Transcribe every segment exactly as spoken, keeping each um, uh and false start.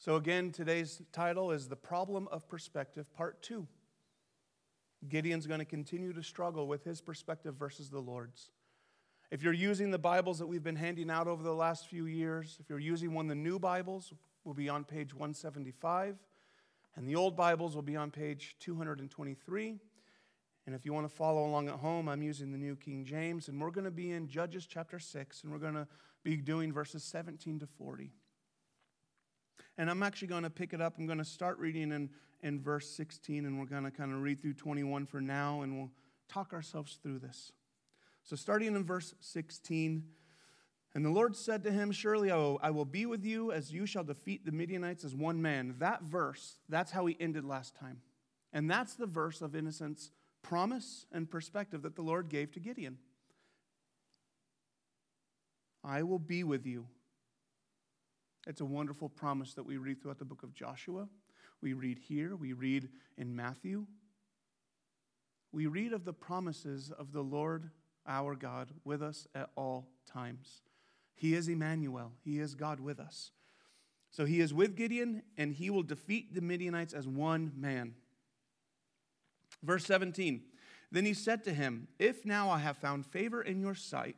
So again, today's title is The Problem of Perspective, Part two. Gideon's going to continue to struggle with his perspective versus the Lord's. If you're using the Bibles that we've been handing out over the last few years, if you're using one of the new Bibles, we'll be on page one seventy-five, and the old Bibles will be on page two twenty-three. And if you want to follow along at home, I'm using the New King James, and we're going to be in Judges chapter six, and we're going to be doing verses seventeen to forty. And I'm actually going to pick it up. I'm going to start reading in, in verse sixteen, and we're going to kind of read through twenty-one for now, and we'll talk ourselves through this. So starting in verse sixteen, and the Lord said to him, surely I will be with you as you shall defeat the Midianites as one man. That verse, that's how he ended last time. And that's the verse of innocence, promise, and perspective that the Lord gave to Gideon. I will be with you. It's a wonderful promise that we read throughout the book of Joshua. We read here. We read in Matthew. We read of the promises of the Lord our God with us at all times. He is Emmanuel. He is God with us. So he is with Gideon, and he will defeat the Midianites as one man. Verse seventeen, then he said to him, if now I have found favor in your sight,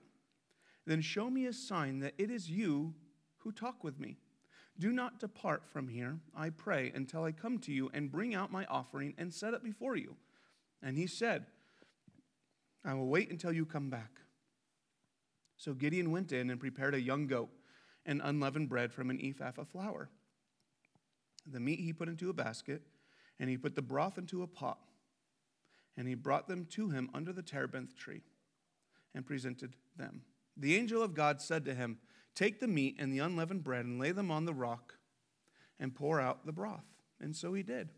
then show me a sign that it is you who talk with me. Do not depart from here, I pray, until I come to you and bring out my offering and set it before you. And he said, I will wait until you come back. So Gideon went in and prepared a young goat and unleavened bread from an ephah of flour. The meat he put into a basket, and he put the broth into a pot. And he brought them to him under the terebinth tree and presented them. The angel of God said to him, take the meat and the unleavened bread and lay them on the rock and pour out the broth. And so he did.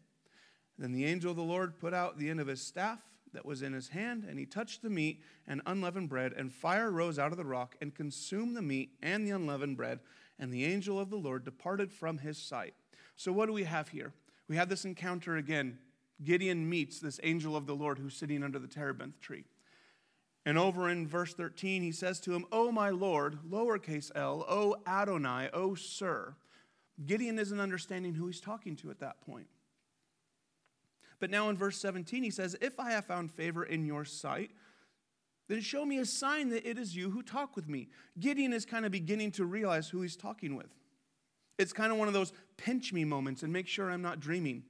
Then the angel of the Lord put out the end of his staff that was in his hand, and he touched the meat and unleavened bread, and fire rose out of the rock and consumed the meat and the unleavened bread, and the angel of the Lord departed from his sight. So what do we have here? We have this encounter again. Gideon meets this angel of the Lord who's sitting under the terebinth tree. And over in verse thirteen, he says to him, O my Lord, lowercase l, O Adonai, O Sir. Gideon isn't understanding who he's talking to at that point. But now in verse seventeen, he says, if I have found favor in your sight, then show me a sign that it is you who talk with me. Gideon is kind of beginning to realize who he's talking with. It's kind of one of those pinch me moments and make sure I'm not dreaming.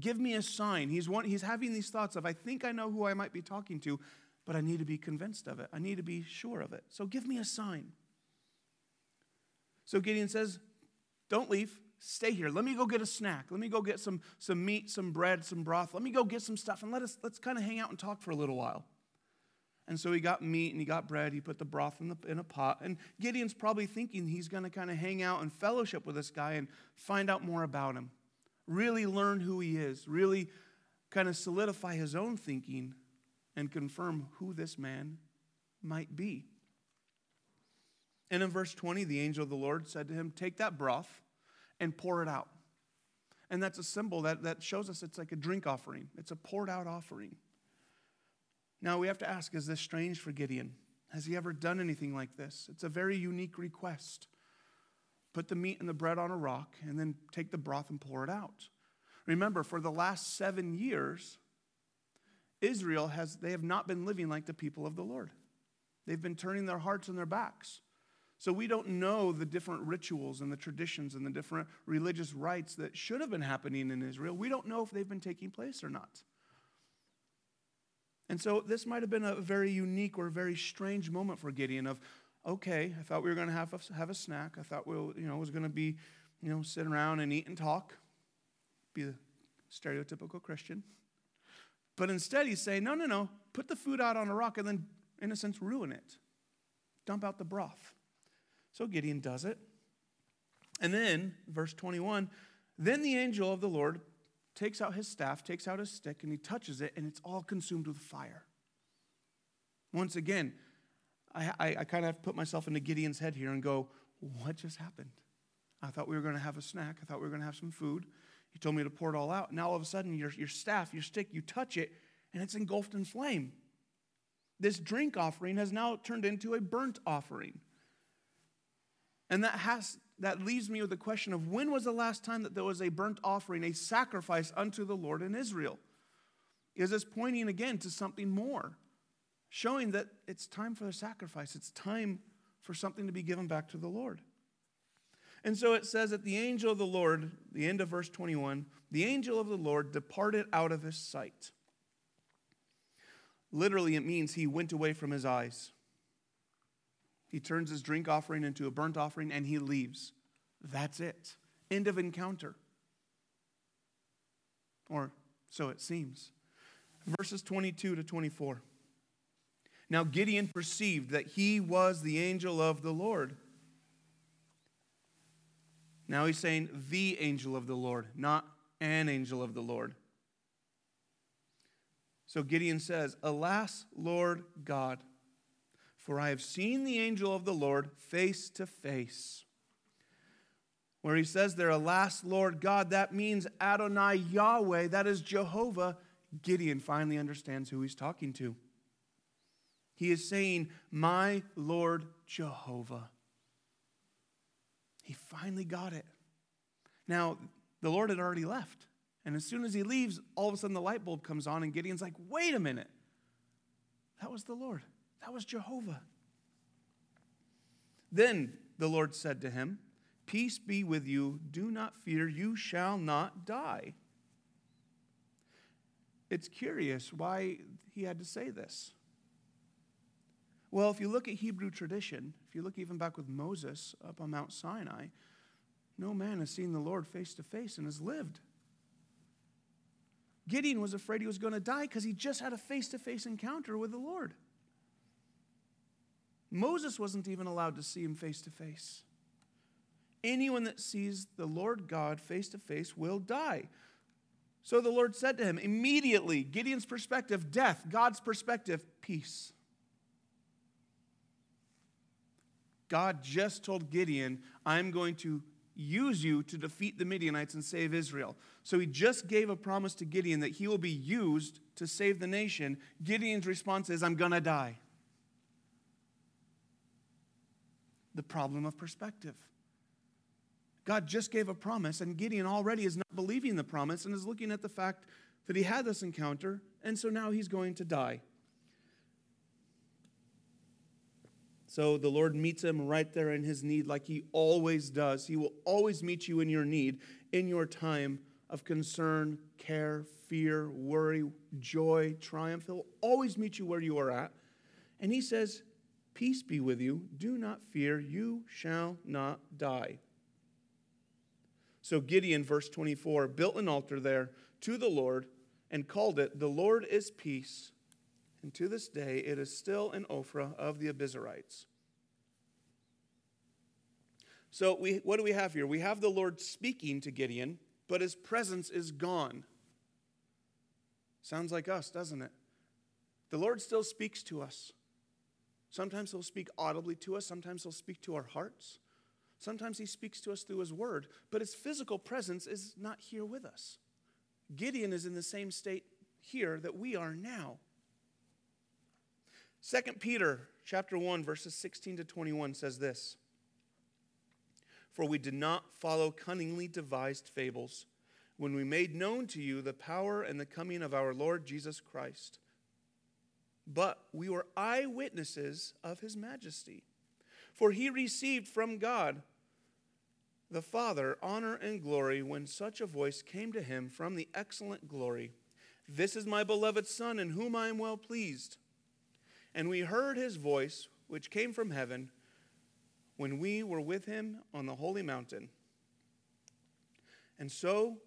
Give me a sign. He's one, he's having these thoughts of, I think I know who I might be talking to, but I need to be convinced of it. I need to be sure of it. So give me a sign. So Gideon says, don't leave. Stay here. Let me go get a snack. Let me go get some, some meat, some bread, some broth. Let me go get some stuff, and let us, let's kind of hang out and talk for a little while. And so he got meat and he got bread. He put the broth in, the, in a pot. And Gideon's probably thinking he's going to kind of hang out and fellowship with this guy and find out more about him. Really learn who he is. Really kind of solidify his own thinking and confirm who this man might be. And in verse twenty, the angel of the Lord said to him, take that broth and pour it out. And that's a symbol that, that shows us it's like a drink offering. It's a poured out offering. Now we have to ask, is this strange for Gideon? Has he ever done anything like this? It's a very unique request. Put the meat and the bread on a rock and then take the broth and pour it out. Remember, for the last seven years, Israel has, they have not been living like the people of the Lord. They've been turning their hearts and their backs. So we don't know the different rituals and the traditions and the different religious rites that should have been happening in Israel. We don't know if they've been taking place or not. And so this might have been a very unique or very strange moment for Gideon of, okay, I thought we were going to have a, have a snack. I thought we were, you know, it was going to be, you know, sit around and eat and talk, be the stereotypical Christian. But instead, he's saying, no, no, no, put the food out on a rock and then, in a sense, ruin it. Dump out the broth. So Gideon does it. And then, verse twenty-one, then the angel of the Lord takes out his staff, takes out his stick, and he touches it, and it's all consumed with fire. Once again, I, I, I kind of have to put myself into Gideon's head here and go, what just happened? I thought we were going to have a snack. I thought we were going to have some food. You told me to pour it all out. Now all of a sudden, your, your staff, your stick, you touch it, and it's engulfed in flame. This drink offering has now turned into a burnt offering. And that has that leaves me with the question of when was the last time that there was a burnt offering, a sacrifice unto the Lord in Israel? Is this pointing again to something more, showing that it's time for a sacrifice. It's time for something to be given back to the Lord. And so it says that the angel of the Lord, the end of verse twenty-one, the angel of the Lord departed out of his sight. Literally, it means he went away from his eyes. He turns his drink offering into a burnt offering and he leaves. That's it. End of encounter. Or so it seems. Verses twenty-two to twenty-four. Now Gideon perceived that he was the angel of the Lord. Now he's saying the angel of the Lord, not an angel of the Lord. So Gideon says, "Alas, Lord God, for I have seen the angel of the Lord face to face." Where he says there, "Alas, Lord God," that means Adonai Yahweh, that is Jehovah. Gideon finally understands who he's talking to. He is saying, "My Lord Jehovah." He finally got it. Now, the Lord had already left. And as soon as he leaves, all of a sudden the light bulb comes on and Gideon's like, "Wait a minute. That was the Lord. That was Jehovah." Then the Lord said to him, "Peace be with you. Do not fear. You shall not die." It's curious why he had to say this. Well, if you look at Hebrew tradition, if you look even back with Moses up on Mount Sinai, no man has seen the Lord face to face and has lived. Gideon was afraid he was going to die because he just had a face-to-face encounter with the Lord. Moses wasn't even allowed to see him face-to-face. Anyone that sees the Lord God face-to-face will die. So the Lord said to him, immediately, Gideon's perspective, death, God's perspective, peace. God just told Gideon, "I'm going to use you to defeat the Midianites and save Israel." So he just gave a promise to Gideon that he will be used to save the nation. Gideon's response is, "I'm going to die." The problem of perspective. God just gave a promise, and Gideon already is not believing the promise and is looking at the fact that he had this encounter, and so now he's going to die. So the Lord meets him right there in his need like he always does. He will always meet you in your need, in your time of concern, care, fear, worry, joy, triumph. He'll always meet you where you are at. And he says, "Peace be with you. Do not fear. You shall not die." So Gideon, verse twenty-four, built an altar there to the Lord and called it, "The Lord is Peace." And to this day, it is still in Ophrah of the Abysserites. So we, what do we have here? We have the Lord speaking to Gideon, but his presence is gone. Sounds like us, doesn't it? The Lord still speaks to us. Sometimes he'll speak audibly to us. Sometimes he'll speak to our hearts. Sometimes he speaks to us through his word, but his physical presence is not here with us. Gideon is in the same state here that we are now. Second Peter chapter one, verses sixteen to twenty-one says this, "For we did not follow cunningly devised fables when we made known to you the power and the coming of our Lord Jesus Christ, but we were eyewitnesses of his majesty. For he received from God the Father honor and glory when such a voice came to him from the excellent glory. 'This is my beloved Son, in whom I am well pleased.' And we heard his voice, which came from heaven, when we were with him on the holy mountain. And so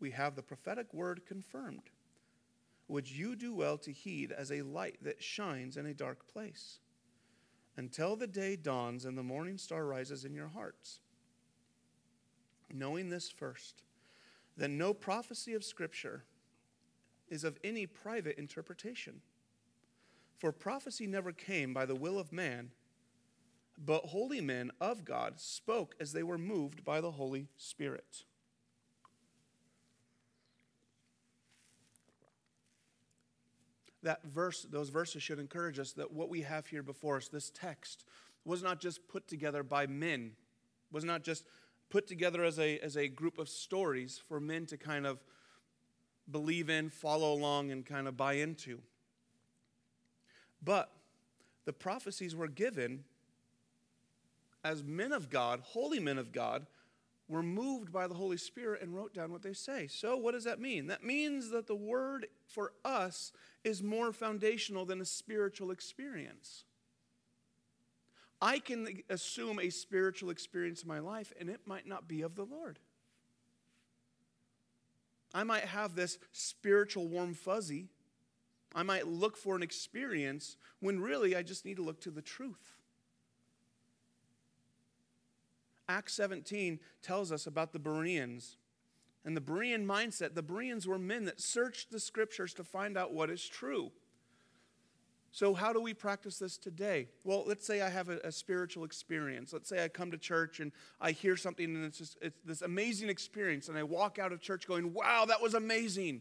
we have the prophetic word confirmed, which you do well to heed as a light that shines in a dark place, until the day dawns and the morning star rises in your hearts. Knowing this first, that no prophecy of Scripture is of any private interpretation. For prophecy never came by the will of man, but holy men of God spoke as they were moved by the Holy Spirit." That verse, those verses should encourage us that what we have here before us, this text, was not just put together by men, was not just put together as a as a group of stories for men to kind of believe in, follow along, and kind of buy into. But the prophecies were given as men of God, holy men of God, were moved by the Holy Spirit and wrote down what they say. So what does that mean? That means that the word for us is more foundational than a spiritual experience. I can assume a spiritual experience in my life, and it might not be of the Lord. I might have this spiritual warm fuzzy. I might look for an experience when really I just need to look to the truth. Acts seventeen tells us about the Bereans and the Berean mindset. The Bereans were men that searched the scriptures to find out what is true. So how do we practice this today? Well, let's say I have a, a spiritual experience. Let's say I come to church and I hear something and it's just it's this amazing experience, and I walk out of church going, wow, that was amazing.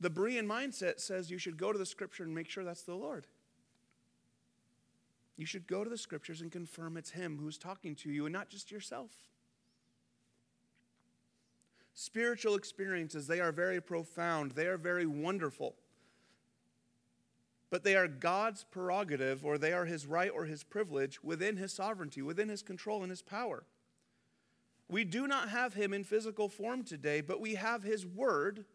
The Berean mindset says you should go to the scripture and make sure that's the Lord. You should go to the scriptures and confirm it's him who's talking to you and not just yourself. Spiritual experiences, they are very profound. They are very wonderful. But they are God's prerogative, or they are his right or his privilege within his sovereignty, within his control and his power. We do not have him in physical form today, but we have his word,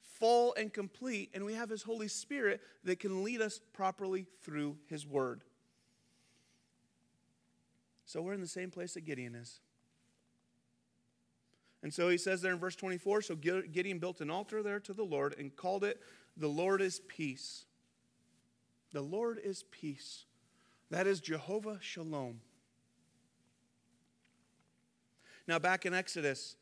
full and complete, and we have his Holy Spirit that can lead us properly through his word. So we're in the same place that Gideon is. And so he says there in verse twenty-four, so Gideon built an altar there to the Lord and called it, the Lord is peace. The Lord is peace. That is Jehovah Shalom. Now back in Exodus,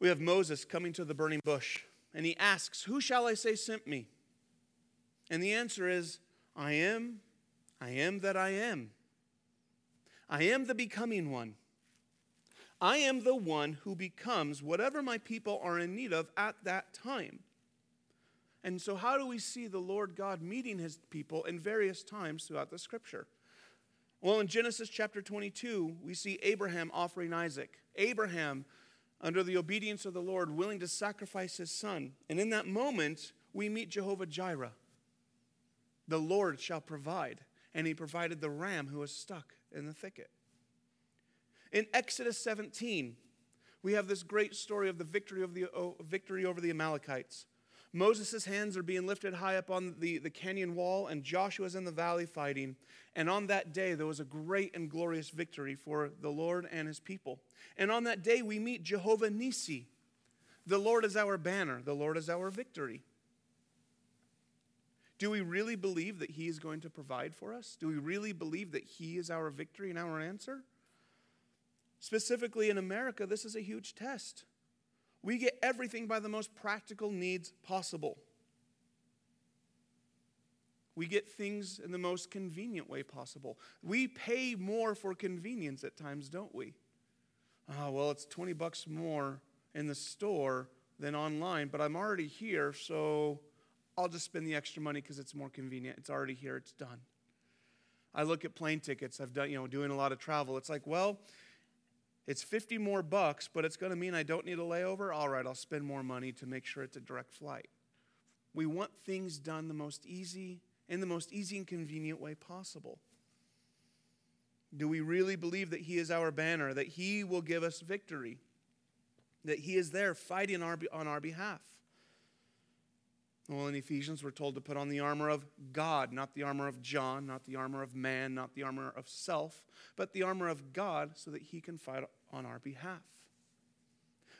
we have Moses coming to the burning bush. And he asks, who shall I say sent me? And the answer is, I am, I am that I am. I am the becoming one. I am the one who becomes whatever my people are in need of at that time. And so how do we see the Lord God meeting his people in various times throughout the scripture? Well, in Genesis chapter twenty-two, we see Abraham offering Isaac. Abraham, under the obedience of the Lord, willing to sacrifice his son. And in that moment, we meet Jehovah-Jireh. The Lord shall provide. And he provided the ram who was stuck in the thicket. In Exodus seventeen, we have this great story of the victory, of the, oh, victory over the Amalekites. Moses' hands are being lifted high up on the, the canyon wall, and Joshua's in the valley fighting. And on that day, there was a great and glorious victory for the Lord and his people. And on that day, we meet Jehovah Nissi. The Lord is our banner. The Lord is our victory. Do we really believe that he is going to provide for us? Do we really believe that he is our victory and our answer? Specifically in America, this is a huge test. We get everything by the most practical needs possible. We get things in the most convenient way possible. We pay more for convenience at times, don't we? Oh, well, it's twenty bucks more in the store than online, but I'm already here, so I'll just spend the extra money because it's more convenient. It's already here. It's done. I look at plane tickets. I've done, you know, doing a lot of travel. It's like, well, it's fifty more bucks, but it's going to mean I don't need a layover. All right, I'll spend more money to make sure it's a direct flight. We want things done the most easy, in the most easy and convenient way possible. Do we really believe that he is our banner, that he will give us victory, that he is there fighting our, on our behalf? Well, in Ephesians, we're told to put on the armor of God, not the armor of John, not the armor of man, not the armor of self, but the armor of God so that he can fight on our behalf.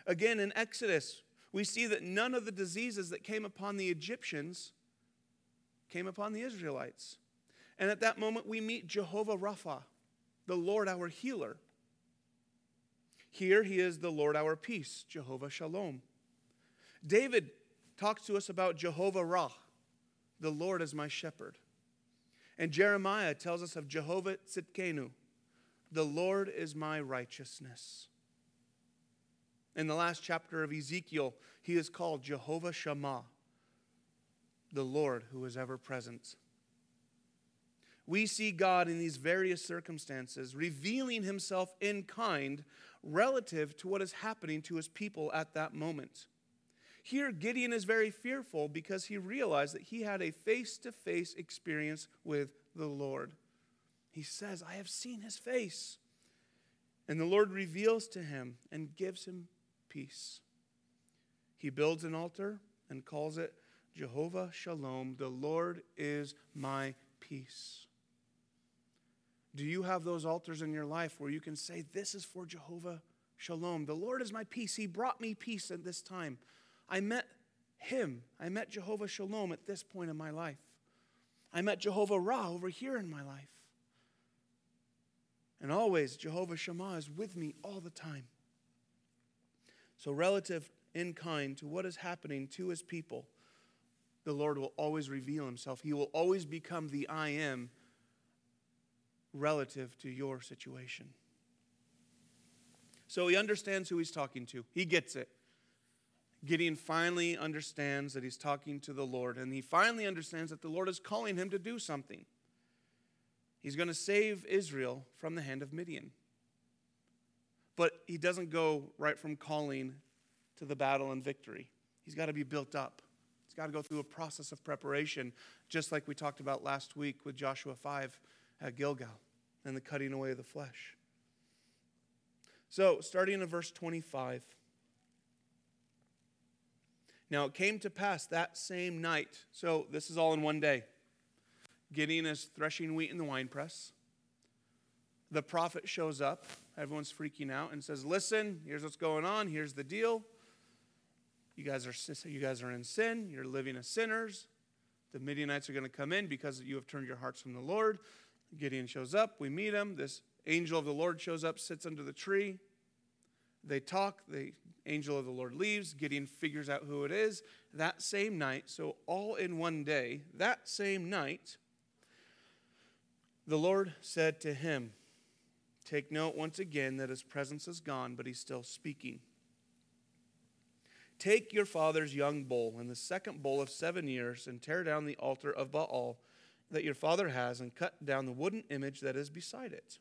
Again, in Exodus, we see that none of the diseases that came upon the Egyptians came upon the Israelites. And at that moment, we meet Jehovah Rapha, the Lord our healer. Here he is the Lord our peace, Jehovah Shalom. David talks to us about Jehovah Rapha, the Lord is my shepherd. And Jeremiah tells us of Jehovah Tzitkenu, the Lord is my righteousness. In the last chapter of Ezekiel, he is called Jehovah Shammah, the Lord who is ever present. we see God in these various circumstances revealing himself in kind relative to what is happening to his people at that moment. Here, Gideon is very fearful because he realized that he had a face-to-face experience with the Lord. He says, I have seen his face. And the Lord reveals to him and gives him peace. He builds an altar and calls it Jehovah Shalom. The Lord is my peace. Do you have those altars in your life where you can say, this is for Jehovah Shalom? The Lord is my peace. He brought me peace at this time. I met him. I met Jehovah Shalom at this point in my life. I met Jehovah Rapha over here in my life. And always, Jehovah Shammah is with me all the time. So relative in kind to what is happening to his people, the Lord will always reveal himself. He will always become the I am relative to your situation. So he understands who he's talking to. He gets it. Gideon finally understands that he's talking to the Lord, and he finally understands that the Lord is calling him to do something. He's going to save Israel from the hand of Midian. But he doesn't go right from calling to the battle and victory. He's got to be built up. He's got to go through a process of preparation, just like we talked about last week with Joshua five at Gilgal and the cutting away of the flesh. So, starting in verse twenty-five. Now it came to pass that same night. So this is all in one day. Gideon is threshing wheat in the winepress. The prophet shows up. Everyone's freaking out and says, listen, here's what's going on. Here's the deal. You guys are you guys are in sin. You're living as sinners. The Midianites are going to come in because you have turned your hearts from the Lord. Gideon shows up. We meet him. This angel of the Lord shows up, sits under the tree. They talk. The angel of the Lord leaves. Gideon figures out who it is. That same night, so all in one day, that same night, the Lord said to him, take note once again that his presence is gone, but he's still speaking. Take your father's young bull and the second bull of seven years and tear down the altar of Baal that your father has and cut down the wooden image that is beside it.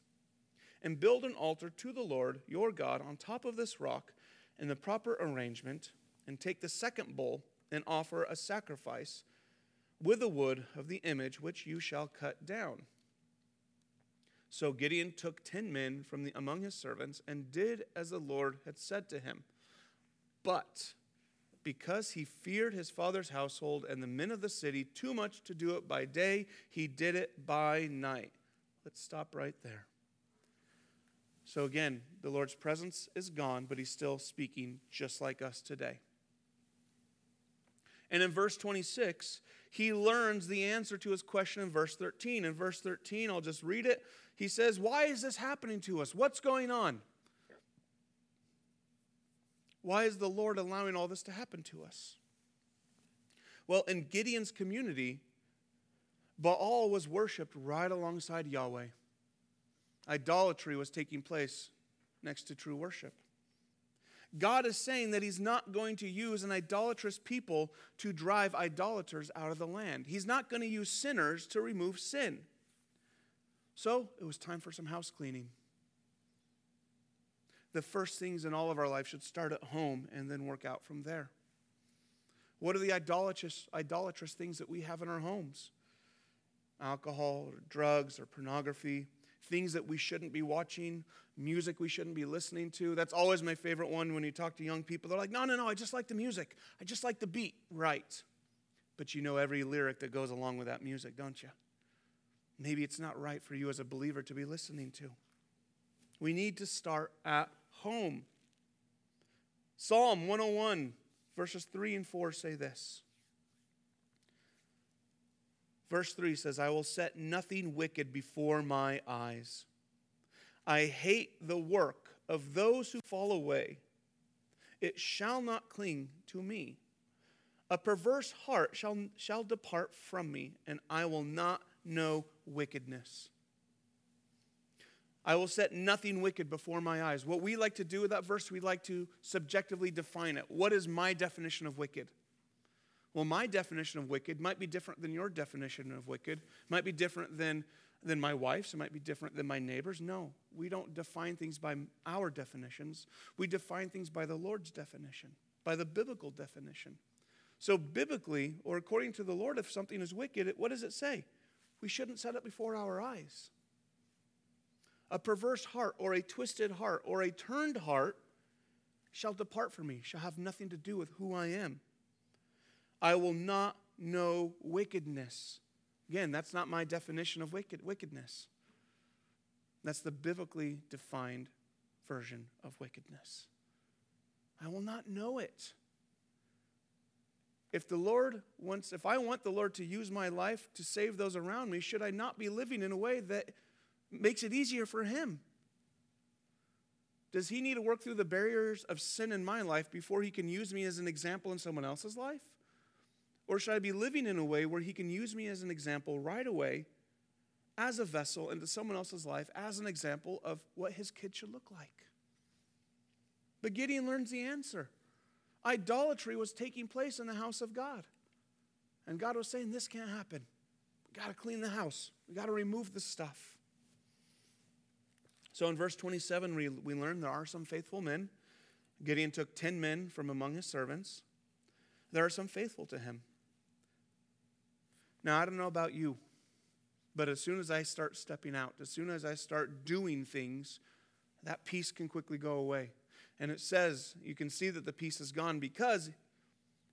And build an altar to the Lord your God on top of this rock in the proper arrangement, and take the second bull and offer a sacrifice with the wood of the image which you shall cut down. So Gideon took ten men from the, among his servants and did as the Lord had said to him. But because he feared his father's household and the men of the city too much to do it by day, he did it by night. Let's stop right there. So again, the Lord's presence is gone, but he's still speaking just like us today. And in verse twenty-six, he learns the answer to his question in verse thirteen. In verse thirteen, I'll just read it. He says, why is this happening to us? What's going on? Why is the Lord allowing all this to happen to us? Well, in Gideon's community, Baal was worshipped right alongside Yahweh. Idolatry was taking place next to true worship. God is saying that he's not going to use an idolatrous people to drive idolaters out of the land. He's not going to use sinners to remove sin. So it was time for some house cleaning. The first things in all of our life should start at home and then work out from there. What are the idolatrous, idolatrous things that we have in our homes? Alcohol or drugs or pornography. Things that we shouldn't be watching, music we shouldn't be listening to. That's always my favorite one when you talk to young people. They're like, no, no, no, I just like the music. I just like the beat. Right. But you know every lyric that goes along with that music, don't you? Maybe it's not right for you as a believer to be listening to. We need to start at home. Psalm one oh one, verses three and four say this. Verse three says, I will set nothing wicked before my eyes. I hate the work of those who fall away. It shall not cling to me. A perverse heart shall, shall depart from me, and I will not know wickedness. I will set nothing wicked before my eyes. What we like to do with that verse, we like to subjectively define it. What is my definition of wicked? Well, my definition of wicked might be different than your definition of wicked, might be different than than my wife's. It might be different than my neighbor's. No, we don't define things by our definitions. We define things by the Lord's definition, by the biblical definition. So biblically, or according to the Lord, if something is wicked, what does it say? We shouldn't set it before our eyes. A perverse heart or a twisted heart or a turned heart shall depart from me, shall have nothing to do with who I am. I will not know wickedness. Again, that's not my definition of wicked, wickedness. That's the biblically defined version of wickedness. I will not know it. If the Lord wants, if I want the Lord to use my life to save those around me, should I not be living in a way that makes it easier for him? Does he need to work through the barriers of sin in my life before he can use me as an example in someone else's life? Or should I be living in a way where he can use me as an example right away, as a vessel into someone else's life, as an example of what his kid should look like? But Gideon learns the answer. Idolatry was taking place in the house of God. And God was saying, this can't happen. We've got to clean the house. We've got to remove the stuff. So in verse twenty-seven, we, we learn there are some faithful men. Gideon took ten men from among his servants. There are some faithful to him. Now, I don't know about you, but as soon as I start stepping out, as soon as I start doing things, that peace can quickly go away. And it says, you can see that the peace is gone because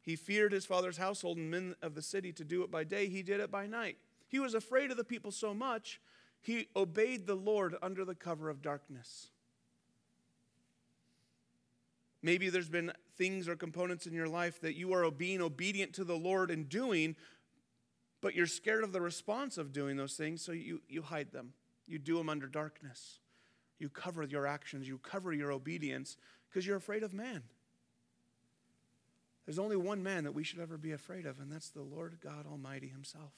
he feared his father's household and men of the city to do it by day. He did it by night. He was afraid of the people so much, he obeyed the Lord under the cover of darkness. Maybe there's been things or components in your life that you are being obedient to the Lord and doing, but you're scared of the response of doing those things, so you, you hide them. You do them under darkness. You cover your actions. You cover your obedience because you're afraid of man. There's only one man that we should ever be afraid of, and that's the Lord God Almighty himself.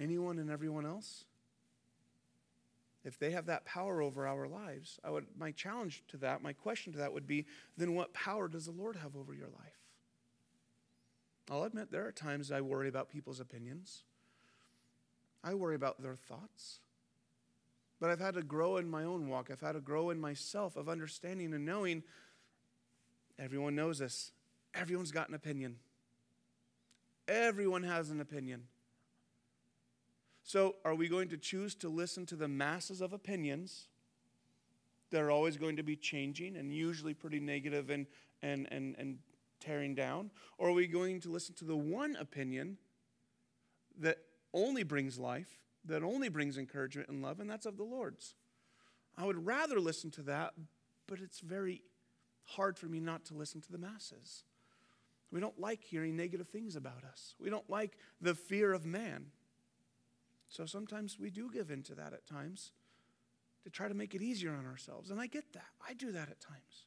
Anyone and everyone else, if they have that power over our lives, I would, my challenge to that, my question to that would be, then what power does the Lord have over your life? I'll admit there are times I worry about people's opinions. I worry about their thoughts. But I've had to grow in my own walk. I've had to grow in myself of understanding and knowing everyone knows this. Everyone's got an opinion. Everyone has an opinion. So are we going to choose to listen to the masses of opinions that are always going to be changing and usually pretty negative and, and, and, and tearing down? Or are we going to listen to the one opinion that only brings life, that only brings encouragement and love, and that's of the Lord's? I would rather listen to that, but it's very hard for me not to listen to the masses. We don't like hearing negative things about us. We don't like the fear of man. So sometimes we do give in to that at times to try to make it easier on ourselves. And I get that. I do that at times.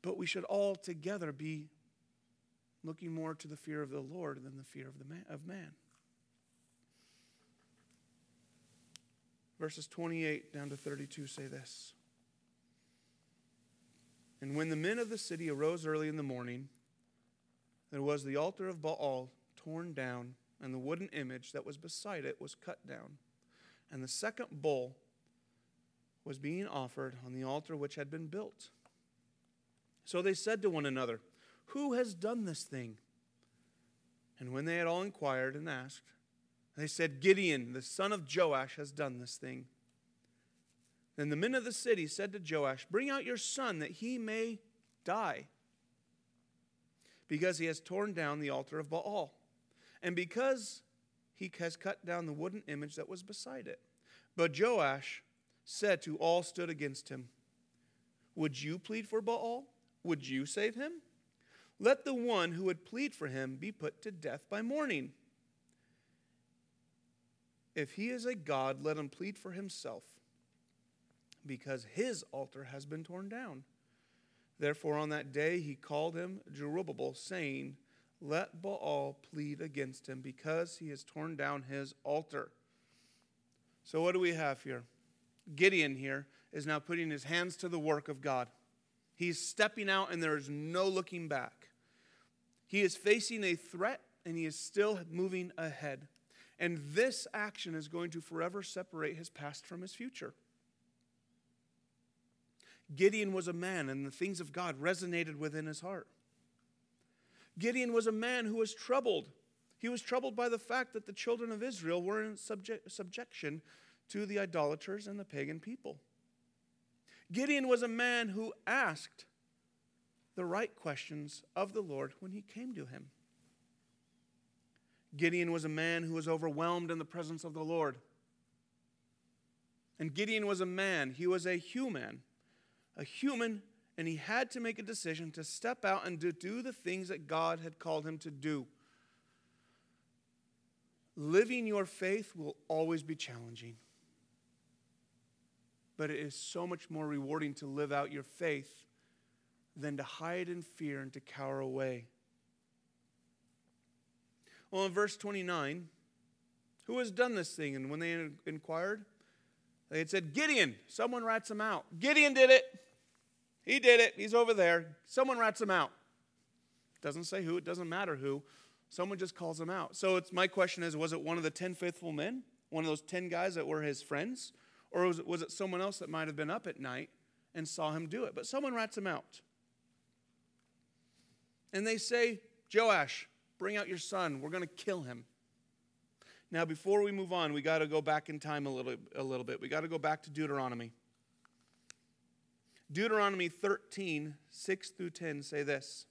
But we should all together be looking more to the fear of the Lord than the fear of the man, of man. Verses twenty-eight down to thirty-two say this. And when the men of the city arose early in the morning, there was the altar of Baal torn down, and the wooden image that was beside it was cut down. And the second bull was being offered on the altar which had been built. So they said to one another, who has done this thing? And when they had all inquired and asked, they said, Gideon, the son of Joash, has done this thing. Then the men of the city said to Joash, bring out your son that he may die, because he has torn down the altar of Baal, and because he has cut down the wooden image that was beside it. But Joash said to all who stood against him, would you plead for Baal? Would you save him? Let the one who would plead for him be put to death by morning. If he is a god, let him plead for himself, because his altar has been torn down. Therefore on that day he called him Zerubbabel, saying, let Baal plead against him, because he has torn down his altar. So what do we have here? Gideon here is now putting his hands to the work of God. He's stepping out and there is no looking back. He is facing a threat and he is still moving ahead. And this action is going to forever separate his past from his future. Gideon was a man, and the things of God resonated within his heart. Gideon was a man who was troubled. He was troubled by the fact that the children of Israel were in subject, subjection to the idolaters and the pagan people. Gideon was a man who asked the right questions of the Lord when he came to him. Gideon was a man who was overwhelmed in the presence of the Lord. And Gideon was a man, he was a human, a human, and he had to make a decision to step out and to do the things that God had called him to do. Living your faith will always be challenging. But it is so much more rewarding to live out your faith than to hide in fear and to cower away. Well, in verse twenty-nine, who has done this thing? And when they inquired, they had said, Gideon. Someone rats him out. Gideon did it. He did it. He's over there. Someone rats him out. Doesn't say who. It doesn't matter who. Someone just calls him out. So it's my question is, was it one of the ten faithful men? One of those ten guys that were his friends? Or was it, was it someone else that might have been up at night and saw him do it? But someone rats him out. And they say, Joash, bring out your son. We're going to kill him. Now, before we move on, we got to go back in time a little, a little bit. We got to go back to Deuteronomy. Deuteronomy thirteen, six through ten say this.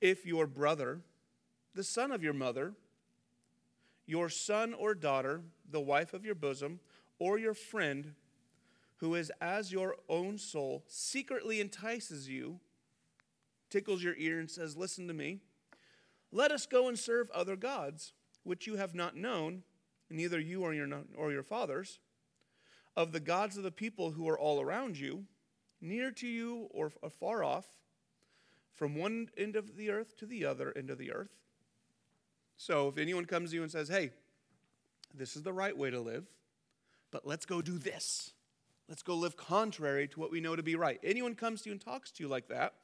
If your brother, the son of your mother, your son or daughter, the wife of your bosom, or your friend who is as your own soul, secretly entices you, tickles your ear and says, listen to me, let us go and serve other gods, which you have not known, neither you or your, or your fathers, of the gods of the people who are all around you, near to you or afar off, from one end of the earth to the other end of the earth. So if anyone comes to you and says, hey, this is the right way to live, but let's go do this. Let's go live contrary to what we know to be right. Anyone comes to you and talks to you like that,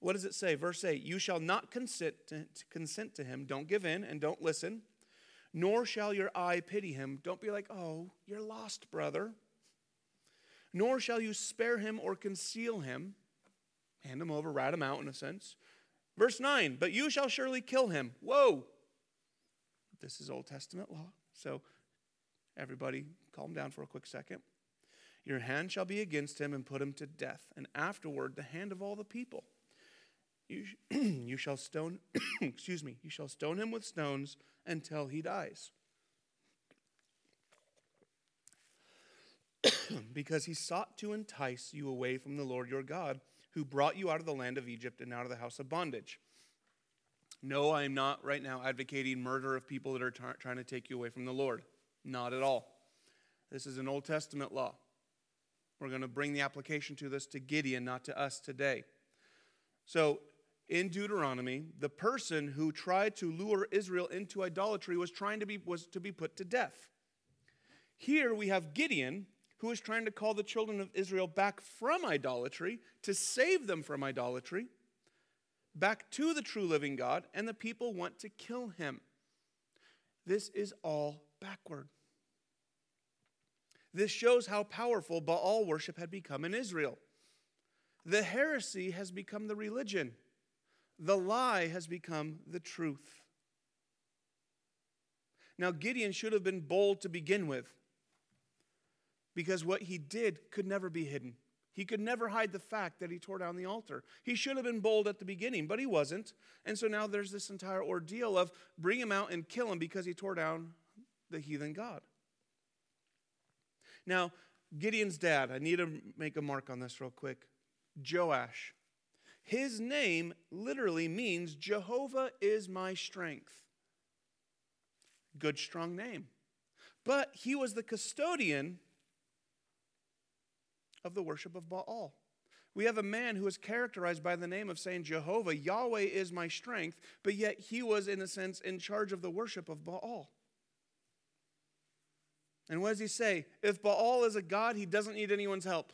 what does it say? Verse eight, you shall not consent to, to consent to him. Don't give in and don't listen, nor shall your eye pity him. Don't be like, oh, you're lost, brother. Nor shall you spare him or conceal him. Hand him over, rat him out in a sense. Verse nine, but you shall surely kill him. Whoa. This is Old Testament law. So everybody calm down for a quick second. Your hand shall be against him and put him to death. And afterward, the hand of all the people. You, sh- you shall stone, excuse me, you shall stone him with stones until he dies. Because he sought to entice you away from the Lord your God, who brought you out of the land of Egypt and out of the house of bondage. No, I am not right now advocating murder of people that are t- trying to take you away from the Lord. Not at all. This is an Old Testament law. We're going to bring the application to this to Gideon, not to us today. So, in Deuteronomy, the person who tried to lure Israel into idolatry was trying to be was to be put to death. Here we have Gideon, who is trying to call the children of Israel back from idolatry, to save them from idolatry, back to the true living God, and the people want to kill him. This is all backward. This shows how powerful Baal worship had become in Israel. The heresy has become the religion. The lie has become the truth. Now, Gideon should have been bold to begin with, because what he did could never be hidden. He could never hide the fact that he tore down the altar. He should have been bold at the beginning, but he wasn't. And so now there's this entire ordeal of bring him out and kill him because he tore down the heathen god. Now, Gideon's dad, I need to make a mark on this real quick. Joash. His name literally means Jehovah is my strength. Good, strong name. But he was the custodian of the worship of Baal. We have a man who is characterized by the name of saying, Jehovah, Yahweh is my strength, but yet he was, in a sense, in charge of the worship of Baal. And what does he say? If Baal is a god, he doesn't need anyone's help.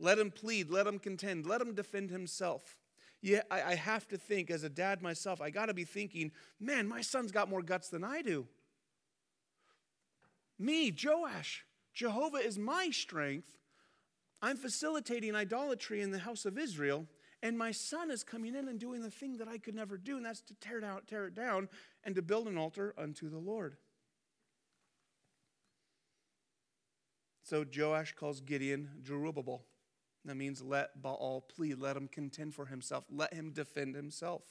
Let him plead, let him contend, let him defend himself. Yeah, I, I have to think, as a dad myself, I got to be thinking, man, my son's got more guts than I do. Me, Joash, Jehovah is my strength. I'm facilitating idolatry in the house of Israel, and my son is coming in and doing the thing that I could never do, and that's to tear it down, tear it down and to build an altar unto the Lord. So Joash calls Gideon Jerubbaal. That means let Baal plead, let him contend for himself, let him defend himself.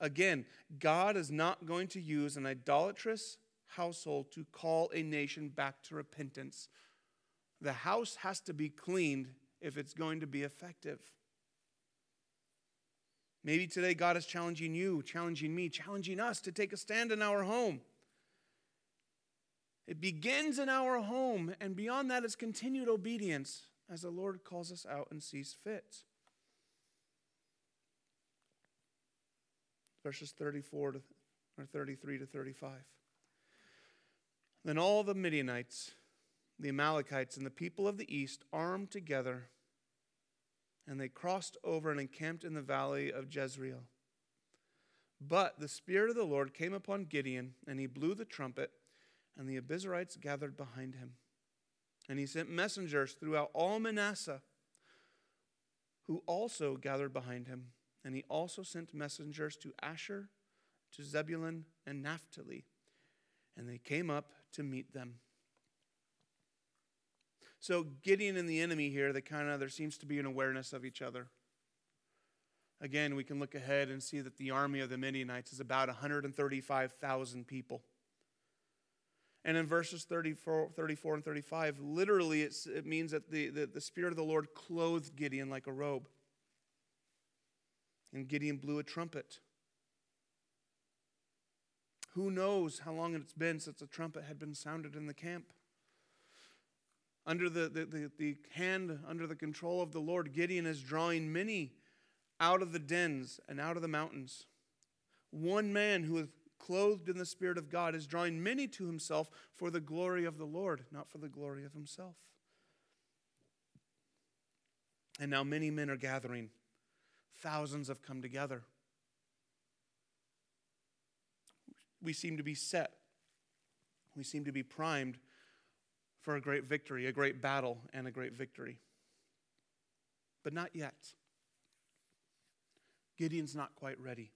Again, God is not going to use an idolatrous household to call a nation back to repentance. The house has to be cleaned if it's going to be effective. Maybe today God is challenging you, challenging me, challenging us to take a stand in our home. It begins in our home, and beyond that is continued obedience as the Lord calls us out and sees fit. Verses thirty-four to, or thirty-three to thirty-five. Then all the Midianites, the Amalekites, and the people of the east armed together, and they crossed over and encamped in the valley of Jezreel. But the Spirit of the Lord came upon Gideon, and he blew the trumpet, and the Abysserites gathered behind him. And he sent messengers throughout all Manasseh, who also gathered behind him. And he also sent messengers to Asher, to Zebulun, and Naphtali. And they came up to meet them. So Gideon and the enemy here, they kind of, there seems to be an awareness of each other. Again, we can look ahead and see that the army of the Midianites is about one hundred thirty-five thousand people. And in verses thirty-four, thirty-four and thirty-five, literally it's, it means that the, the, the Spirit of the Lord clothed Gideon like a robe. And Gideon blew a trumpet. Who knows how long it's been since the trumpet had been sounded in the camp? Under the, the, the, the hand, under the control of the Lord, Gideon is drawing many out of the dens and out of the mountains. One man who is clothed in the Spirit of God is drawing many to himself for the glory of the Lord, not for the glory of himself. And now many men are gathering. Thousands have come together. We seem to be set. We seem to be primed for a great victory, a great battle, and a great victory. But not yet. Gideon's not quite ready.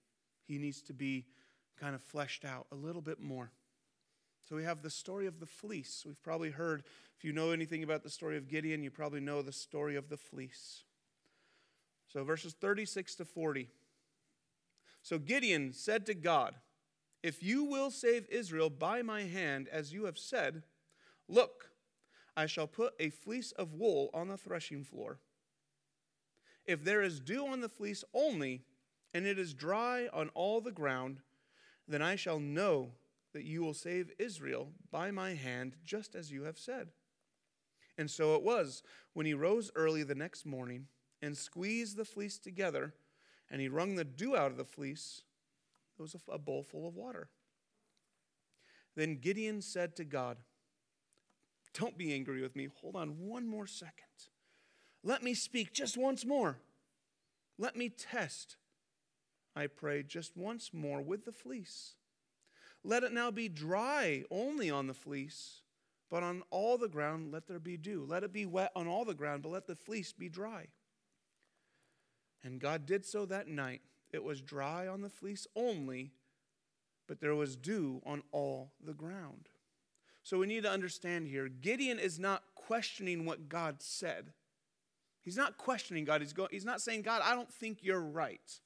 He needs to be kind of fleshed out a little bit more. So we have the story of the fleece. We've probably heard, if you know anything about the story of Gideon, you probably know the story of the fleece. So verses thirty-six to forty. So Gideon said to God, "If you will save Israel by my hand, as you have said, look, I shall put a fleece of wool on the threshing floor. If there is dew on the fleece only, and it is dry on all the ground, then I shall know that you will save Israel by my hand, just as you have said." And so it was when he rose early the next morning and squeezed the fleece together, and he wrung the dew out of the fleece. It was a bowl full of water. Then Gideon said to God, "Don't be angry with me. Hold on one more second. Let me speak just once more. Let me test, I pray, just once more with the fleece. Let it now be dry only on the fleece, but on all the ground let there be dew. Let it be wet on all the ground, but let the fleece be dry." And God did so that night. It was dry on the fleece only, but there was dew on all the ground. So we need to understand here, Gideon is not questioning what God said. He's not questioning God. He's, go, he's not saying, "God, I don't think you're right.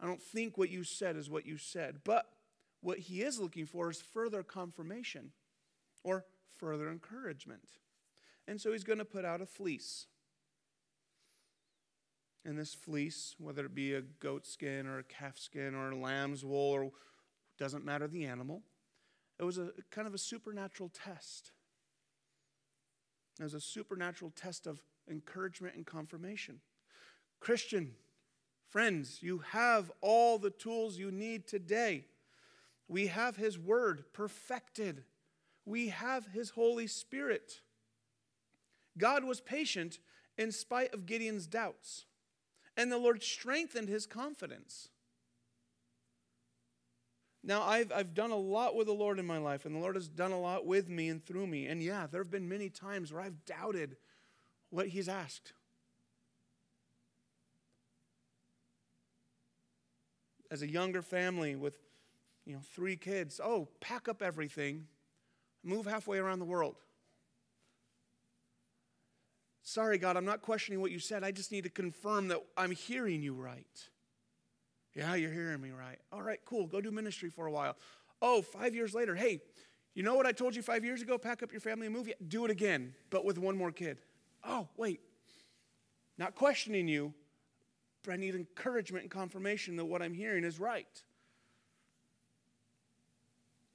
I don't think what you said is what you said." But what he is looking for is further confirmation or further encouragement. And so he's going to put out a fleece. And this fleece, whether it be a goat skin or a calf skin or a lamb's wool, or doesn't matter the animal, it was a kind of a supernatural test. It was a supernatural test of encouragement and confirmation. Christian, friends, you have all the tools you need today. We have his word perfected. We have his Holy Spirit. God was patient in spite of Gideon's doubts. And the Lord strengthened his confidence. Now, I've, I've done a lot with the Lord in my life, and the Lord has done a lot with me and through me. And yeah, there have been many times where I've doubted what he's asked. As a younger family with, you know, three kids, oh, pack up everything, move halfway around the world. Sorry, God, I'm not questioning what you said. I just need to confirm that I'm hearing you right. Yeah, you're hearing me right. All right, cool. Go do ministry for a while. Oh, five years later, hey, you know what I told you five years ago? Pack up your family and move. Yeah, do it again, but with one more kid. Oh, wait. Not questioning you, but I need encouragement and confirmation that what I'm hearing is right.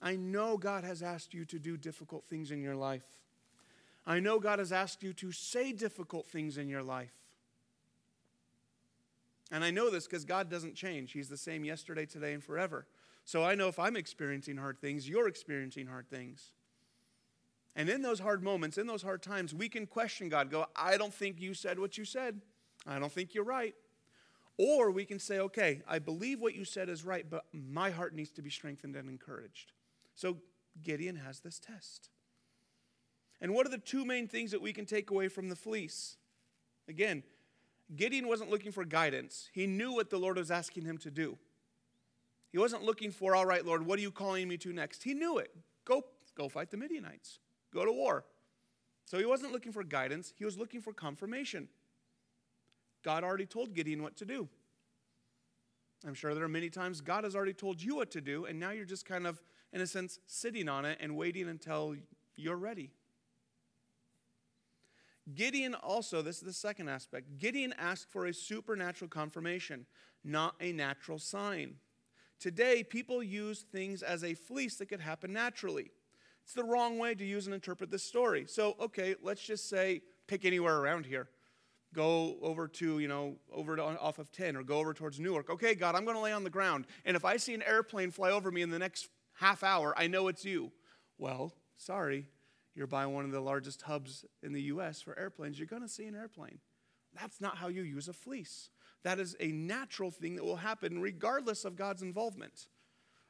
I know God has asked you to do difficult things in your life. I know God has asked you to say difficult things in your life. And I know this because God doesn't change. He's the same yesterday, today, and forever. So I know if I'm experiencing hard things, you're experiencing hard things. And in those hard moments, in those hard times, we can question God. Go, I don't think you said what you said. I don't think you're right. Or we can say, okay, I believe what you said is right, but my heart needs to be strengthened and encouraged. So Gideon has this test. And what are the two main things that we can take away from the fleece? Again, Gideon wasn't looking for guidance. He knew what the Lord was asking him to do. He wasn't looking for, all right, Lord, what are you calling me to next? He knew it. Go, go fight the Midianites. Go to war. So he wasn't looking for guidance. He was looking for confirmation. God already told Gideon what to do. I'm sure there are many times God has already told you what to do, and now you're just kind of, in a sense, sitting on it and waiting until you're ready. Gideon also, this is the second aspect, Gideon asked for a supernatural confirmation, not a natural sign. Today, people use things as a fleece that could happen naturally. It's the wrong way to use and interpret this story. So, okay, let's just say, pick anywhere around here. Go over to, you know, over to, off of ten, or go over towards Newark. Okay, God, I'm going to lay on the ground, and if I see an airplane fly over me in the next half hour, I know it's you. Well, sorry. You're by one of the largest hubs in the U S for airplanes, you're going to see an airplane. That's not how you use a fleece. That is a natural thing that will happen regardless of God's involvement.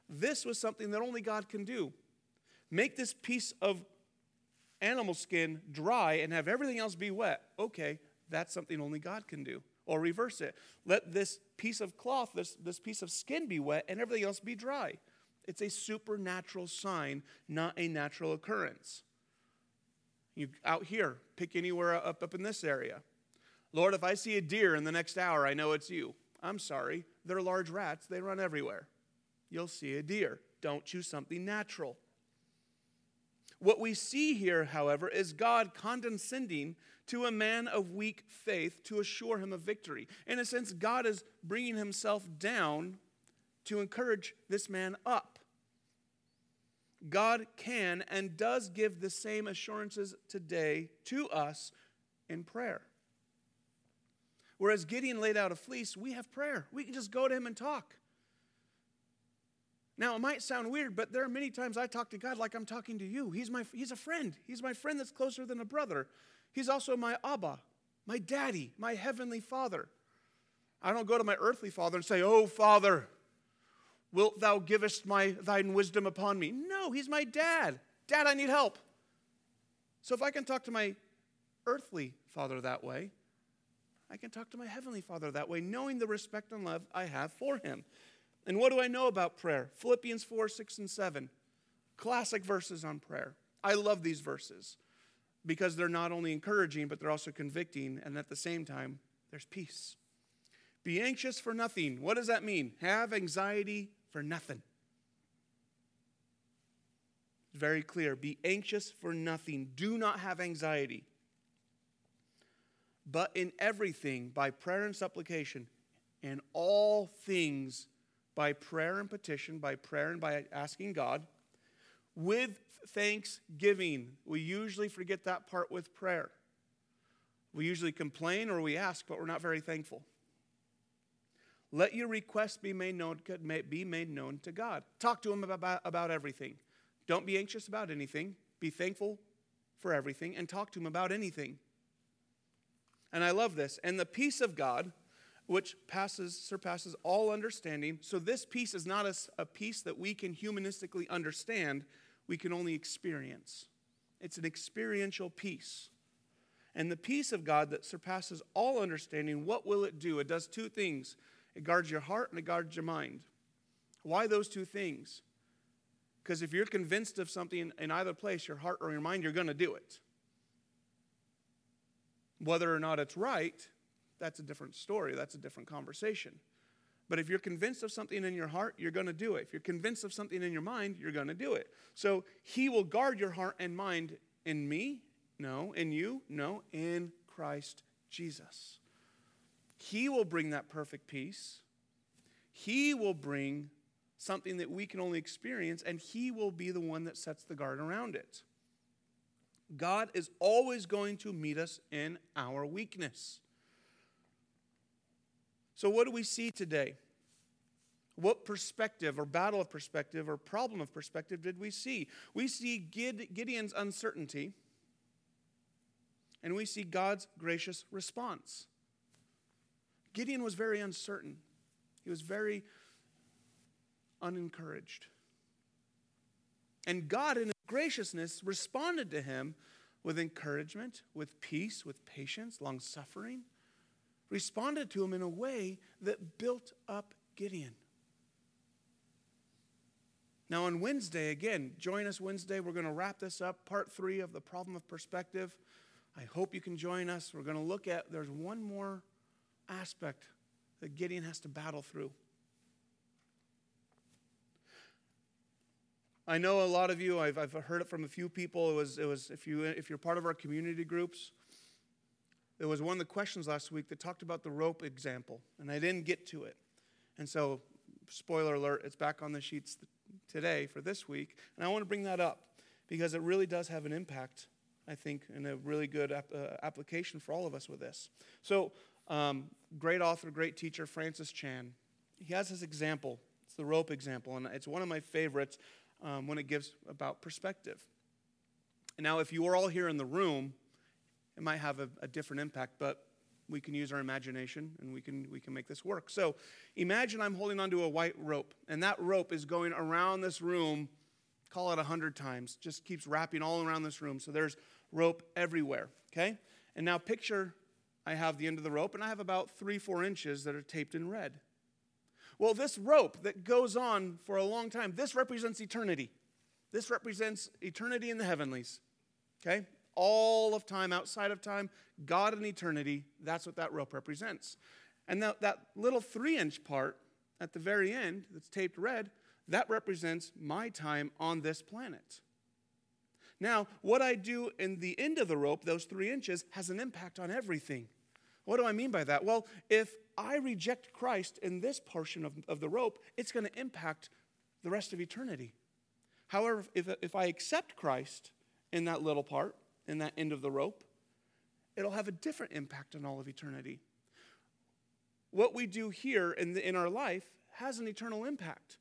This was something that only God can do. Make this piece of animal skin dry and have everything else be wet. Okay, that's something only God can do. Or reverse it. Let this piece of cloth, this, this piece of skin be wet and everything else be dry. It's a supernatural sign, not a natural occurrence. You out here, pick anywhere up, up in this area. Lord, if I see a deer in the next hour, I know it's you. I'm sorry. They're large rats. They run everywhere. You'll see a deer. Don't choose something natural. What we see here, however, is God condescending to a man of weak faith to assure him of victory. In a sense, God is bringing himself down to encourage this man up. God can and does give the same assurances today to us in prayer. Whereas Gideon laid out a fleece, we have prayer. We can just go to him and talk. Now, it might sound weird, but there are many times I talk to God like I'm talking to you. He's my, he's a friend. He's my friend that's closer than a brother. He's also my Abba, my daddy, my heavenly father. I don't go to my earthly father and say, oh, Father, wilt thou givest my thine wisdom upon me? No, he's my dad. Dad, I need help. So if I can talk to my earthly father that way, I can talk to my heavenly father that way, knowing the respect and love I have for him. And what do I know about prayer? Philippians four, six, and seven. Classic verses on prayer. I love these verses because they're not only encouraging, but they're also convicting. And at the same time, there's peace. Be anxious for nothing. What does that mean? Have anxiety for nothing. Very clear. Be anxious for nothing. Do not have anxiety. But in everything, by prayer and supplication, in all things, by prayer and petition, by prayer and by asking God, with thanksgiving. We usually forget that part with prayer. We usually complain or we ask, but we're not very thankful. Let your requests be made known, be made known to God. Talk to him about, about everything. Don't be anxious about anything. Be thankful for everything and talk to him about anything. And I love this. And the peace of God, which passes surpasses all understanding. So this peace is not a, a peace that we can humanistically understand. We can only experience. It's an experiential peace. And the peace of God that surpasses all understanding, what will it do? It does two things. It guards your heart and it guards your mind. Why those two things? Because if you're convinced of something in either place, your heart or your mind, you're going to do it. Whether or not it's right, that's a different story. That's a different conversation. But if you're convinced of something in your heart, you're going to do it. If you're convinced of something in your mind, you're going to do it. So he will guard your heart and mind in me? No. In you? No. In Christ Jesus. He will bring that perfect peace. He will bring something that we can only experience, and he will be the one that sets the guard around it. God is always going to meet us in our weakness. So what do we see today? What perspective or battle of perspective or problem of perspective did we see? We see Gideon's uncertainty, and we see God's gracious response. Gideon was very uncertain. He was very unencouraged. And God, in his graciousness, responded to him with encouragement, with peace, with patience, long-suffering. Responded to him in a way that built up Gideon. Now on Wednesday, again, join us Wednesday. We're going to wrap this up, part three of the problem of perspective. I hope you can join us. We're going to look at, there's one more aspect that Gideon has to battle through. I know a lot of you, I've, I've heard it from a few people. It was, it was if, you, if you're part of our community groups, there was one of the questions last week that talked about the rope example, and I didn't get to it. And so, spoiler alert, it's back on the sheets today for this week. And I want to bring that up because it really does have an impact, I think, and a really good ap- uh, application for all of us with this. So, um, great author, great teacher, Francis Chan. He has this example. It's the rope example, and it's one of my favorites um, when it gives about perspective. And now, if you were all here in the room, it might have a, a different impact, but we can use our imagination and we can we can make this work. So imagine I'm holding onto a white rope, and that rope is going around this room, call it one hundred times, just keeps wrapping all around this room. So there's rope everywhere, okay? And now picture I have the end of the rope, and I have about three, four inches that are taped in red. Well, this rope that goes on for a long time, this represents eternity. This represents eternity in the heavenlies, okay? All of time, outside of time, God and eternity, that's what that rope represents. And that, that little three-inch part at the very end that's taped red, that represents my time on this planet. Now, what I do in the end of the rope, those three inches, has an impact on everything. What do I mean by that? Well, if I reject Christ in this portion of, of the rope, it's going to impact the rest of eternity. However, if, if I accept Christ in that little part, in that end of the rope, it'll have a different impact on all of eternity. What we do here in, the, in our life has an eternal impact.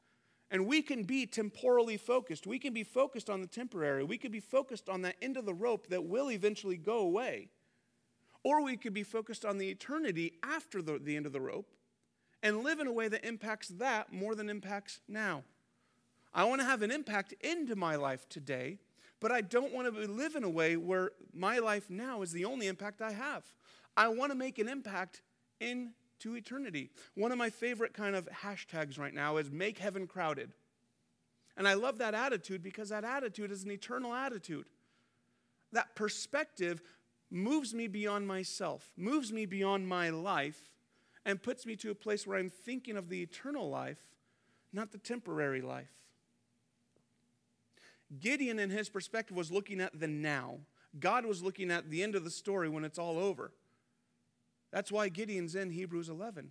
And we can be temporally focused. We can be focused on the temporary. We could be focused on that end of the rope that will eventually go away. Or we could be focused on the eternity after the, the end of the rope and live in a way that impacts that more than impacts now. I want to have an impact into my life today, but I don't want to live in a way where my life now is the only impact I have. I want to make an impact into eternity. One of my favorite kind of hashtags right now is make heaven crowded. And I love that attitude because that attitude is an eternal attitude. That perspective moves me beyond myself, moves me beyond my life, and puts me to a place where I'm thinking of the eternal life, not the temporary life. Gideon, in his perspective, was looking at the now. God was looking at the end of the story when it's all over. That's why Gideon's in Hebrews eleven.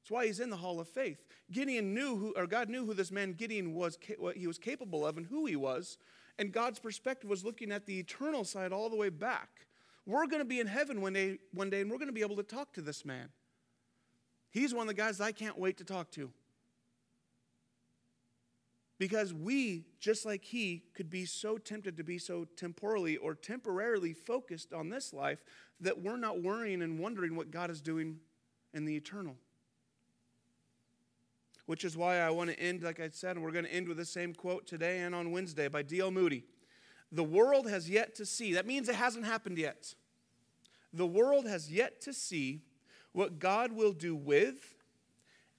That's why he's in the Hall of Faith. Gideon knew who, or God knew who this man Gideon was, what he was capable of and who he was. And God's perspective was looking at the eternal side all the way back. We're going to be in heaven one day, one day, and we're going to be able to talk to this man. He's one of the guys that I can't wait to talk to. Because we, just like he, could be so tempted to be so temporally or temporarily focused on this life that we're not worrying and wondering what God is doing and the eternal. Which is why I want to end, like I said, and we're going to end with the same quote today and on Wednesday by D L Moody. The world has yet to see. That means it hasn't happened yet. The world has yet to see what God will do with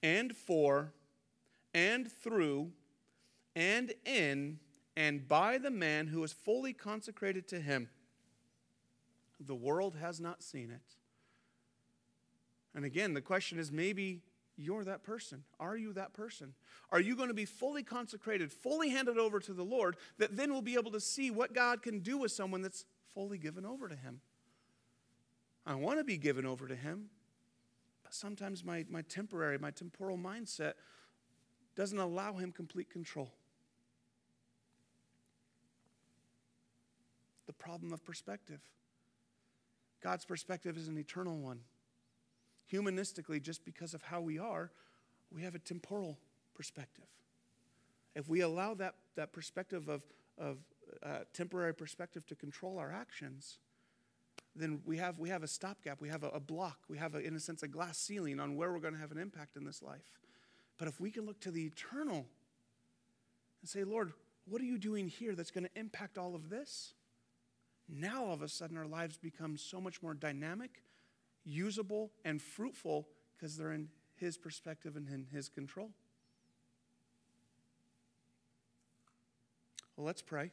and for and through and in and by the man who is fully consecrated to him. The world has not seen it. And again, the question is, maybe you're that person. Are you that person? Are you going to be fully consecrated, fully handed over to the Lord, that then we'll be able to see what God can do with someone that's fully given over to him? I want to be given over to him, but sometimes my, my temporary, my temporal mindset doesn't allow him complete control. The problem of perspective. God's perspective is an eternal one. Humanistically, just because of how we are, we have a temporal perspective. If we allow that, that perspective of, of uh, temporary perspective to control our actions, then we have, we have a stopgap, we have a, a block, we have, a, in a sense, a glass ceiling on where we're going to have an impact in this life. But if we can look to the eternal and say, Lord, what are you doing here that's going to impact all of this? Now, all of a sudden, our lives become so much more dynamic, usable, and fruitful because they're in his perspective and in his control. Well, let's pray.